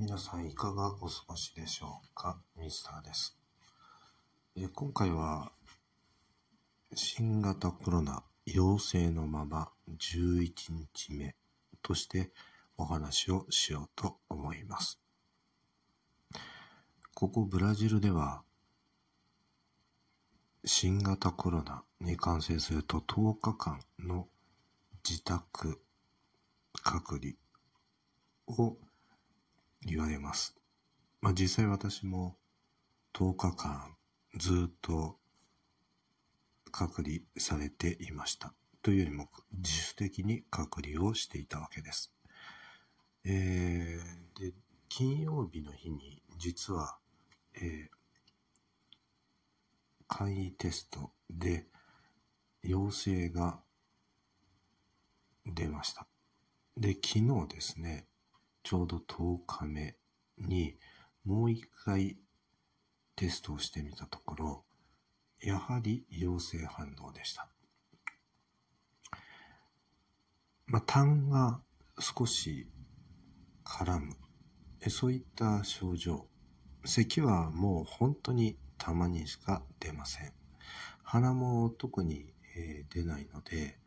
皆さんいかがお過ごしでしょうか。ミスターです。今回は新型コロナ陽性のまま11日目としてお話をしようと思います。ここブラジルでは新型コロナに感染すると10日間の自宅隔離を言われます。実際私も10日間ずっと隔離されていました。というよりも自主的に隔離をしていたわけです。で金曜日の日に実は、簡易テストで陽性が出ました。で昨日ですね、ちょうど10日目にもう一回テストをしてみたところ、やはり陽性反応でした。痰が少し絡む、そういった症状、咳はもう本当にたまにしか出ません。鼻も特に、出ないので、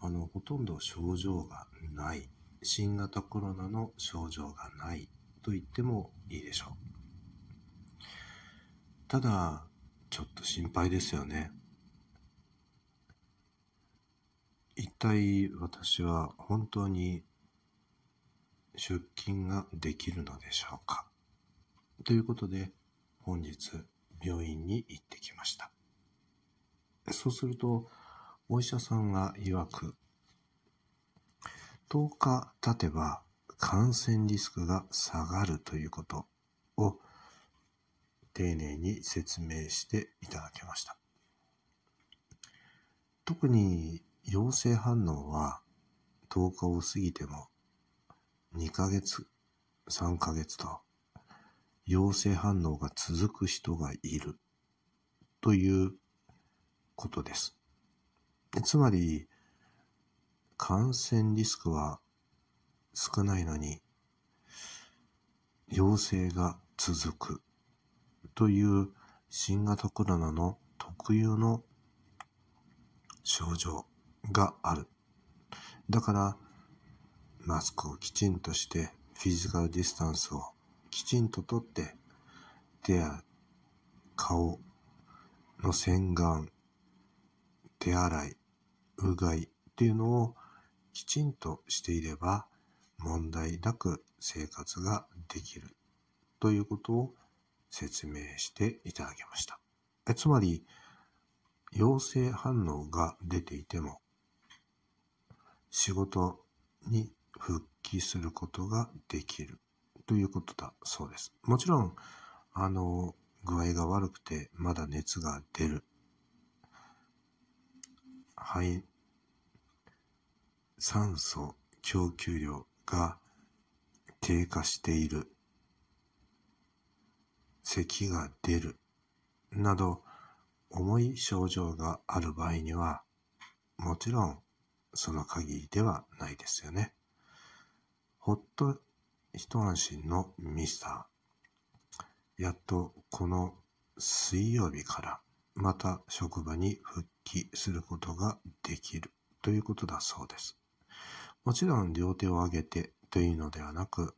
ほとんど症状がない。新型コロナの症状がないと言ってもいいでしょう。ただちょっと心配ですよね。一体私は本当に出勤ができるのでしょうか。ということで本日病院に行ってきました。そうするとお医者さんが曰く、10日経てば感染リスクが下がるということを丁寧に説明していただきました。特に陽性反応は10日を過ぎても2ヶ月、3ヶ月と陽性反応が続く人がいるということです。つまり感染リスクは少ないのに陽性が続くという新型コロナの特有の症状がある。だからマスクをきちんとしてフィジカルディスタンスをきちんととって手や顔の洗顔、手洗い、うがいっていうのをきちんとしていれば問題なく生活ができるということを説明していただきました。つまり陽性反応が出ていても仕事に復帰することができるということだそうです。もちろん具合が悪くてまだ熱が出る、酸素供給量が低下している、咳が出るなど重い症状がある場合にはもちろんその限りではないですよね。ほっと一安心のミスター、やっとこの水曜日からまた職場に復帰することができるということだそうです。もちろん両手を上げてというのではなく、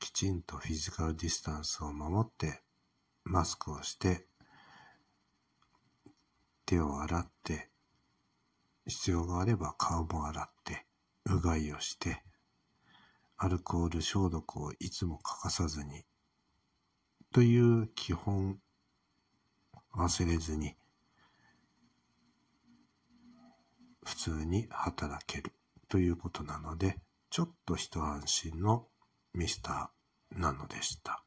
きちんとフィジカルディスタンスを守って、マスクをして、手を洗って、必要があれば顔も洗って、うがいをして、アルコール消毒をいつも欠かさずに、という基本忘れずに、普通に働ける。ということなので、ちょっと一安心のミスターなのでした。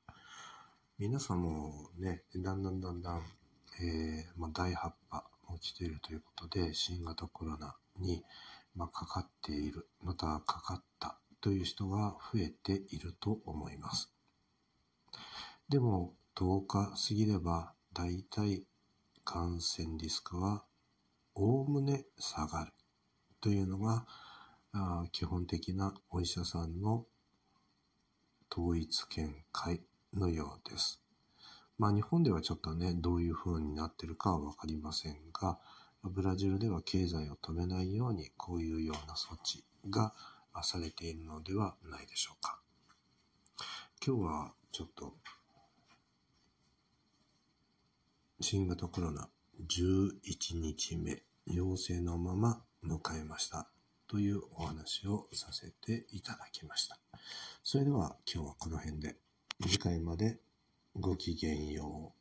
皆さんもね、だんだん、第8波も来ているということで、新型コロナに、かかっている、またはかかったという人が増えていると思います。でも10日過ぎればだいたい感染リスクはおおむね下がるというのが基本的なお医者さんの統一見解のようです。日本ではちょっとね、どういう風になってるかは分かりませんが、ブラジルでは経済を止めないようにこういうような措置がされているのではないでしょうか。今日はちょっと新型コロナ11日目陽性のまま迎えましたというお話をさせていただきました。それでは今日はこの辺で、次回までごきげんよう。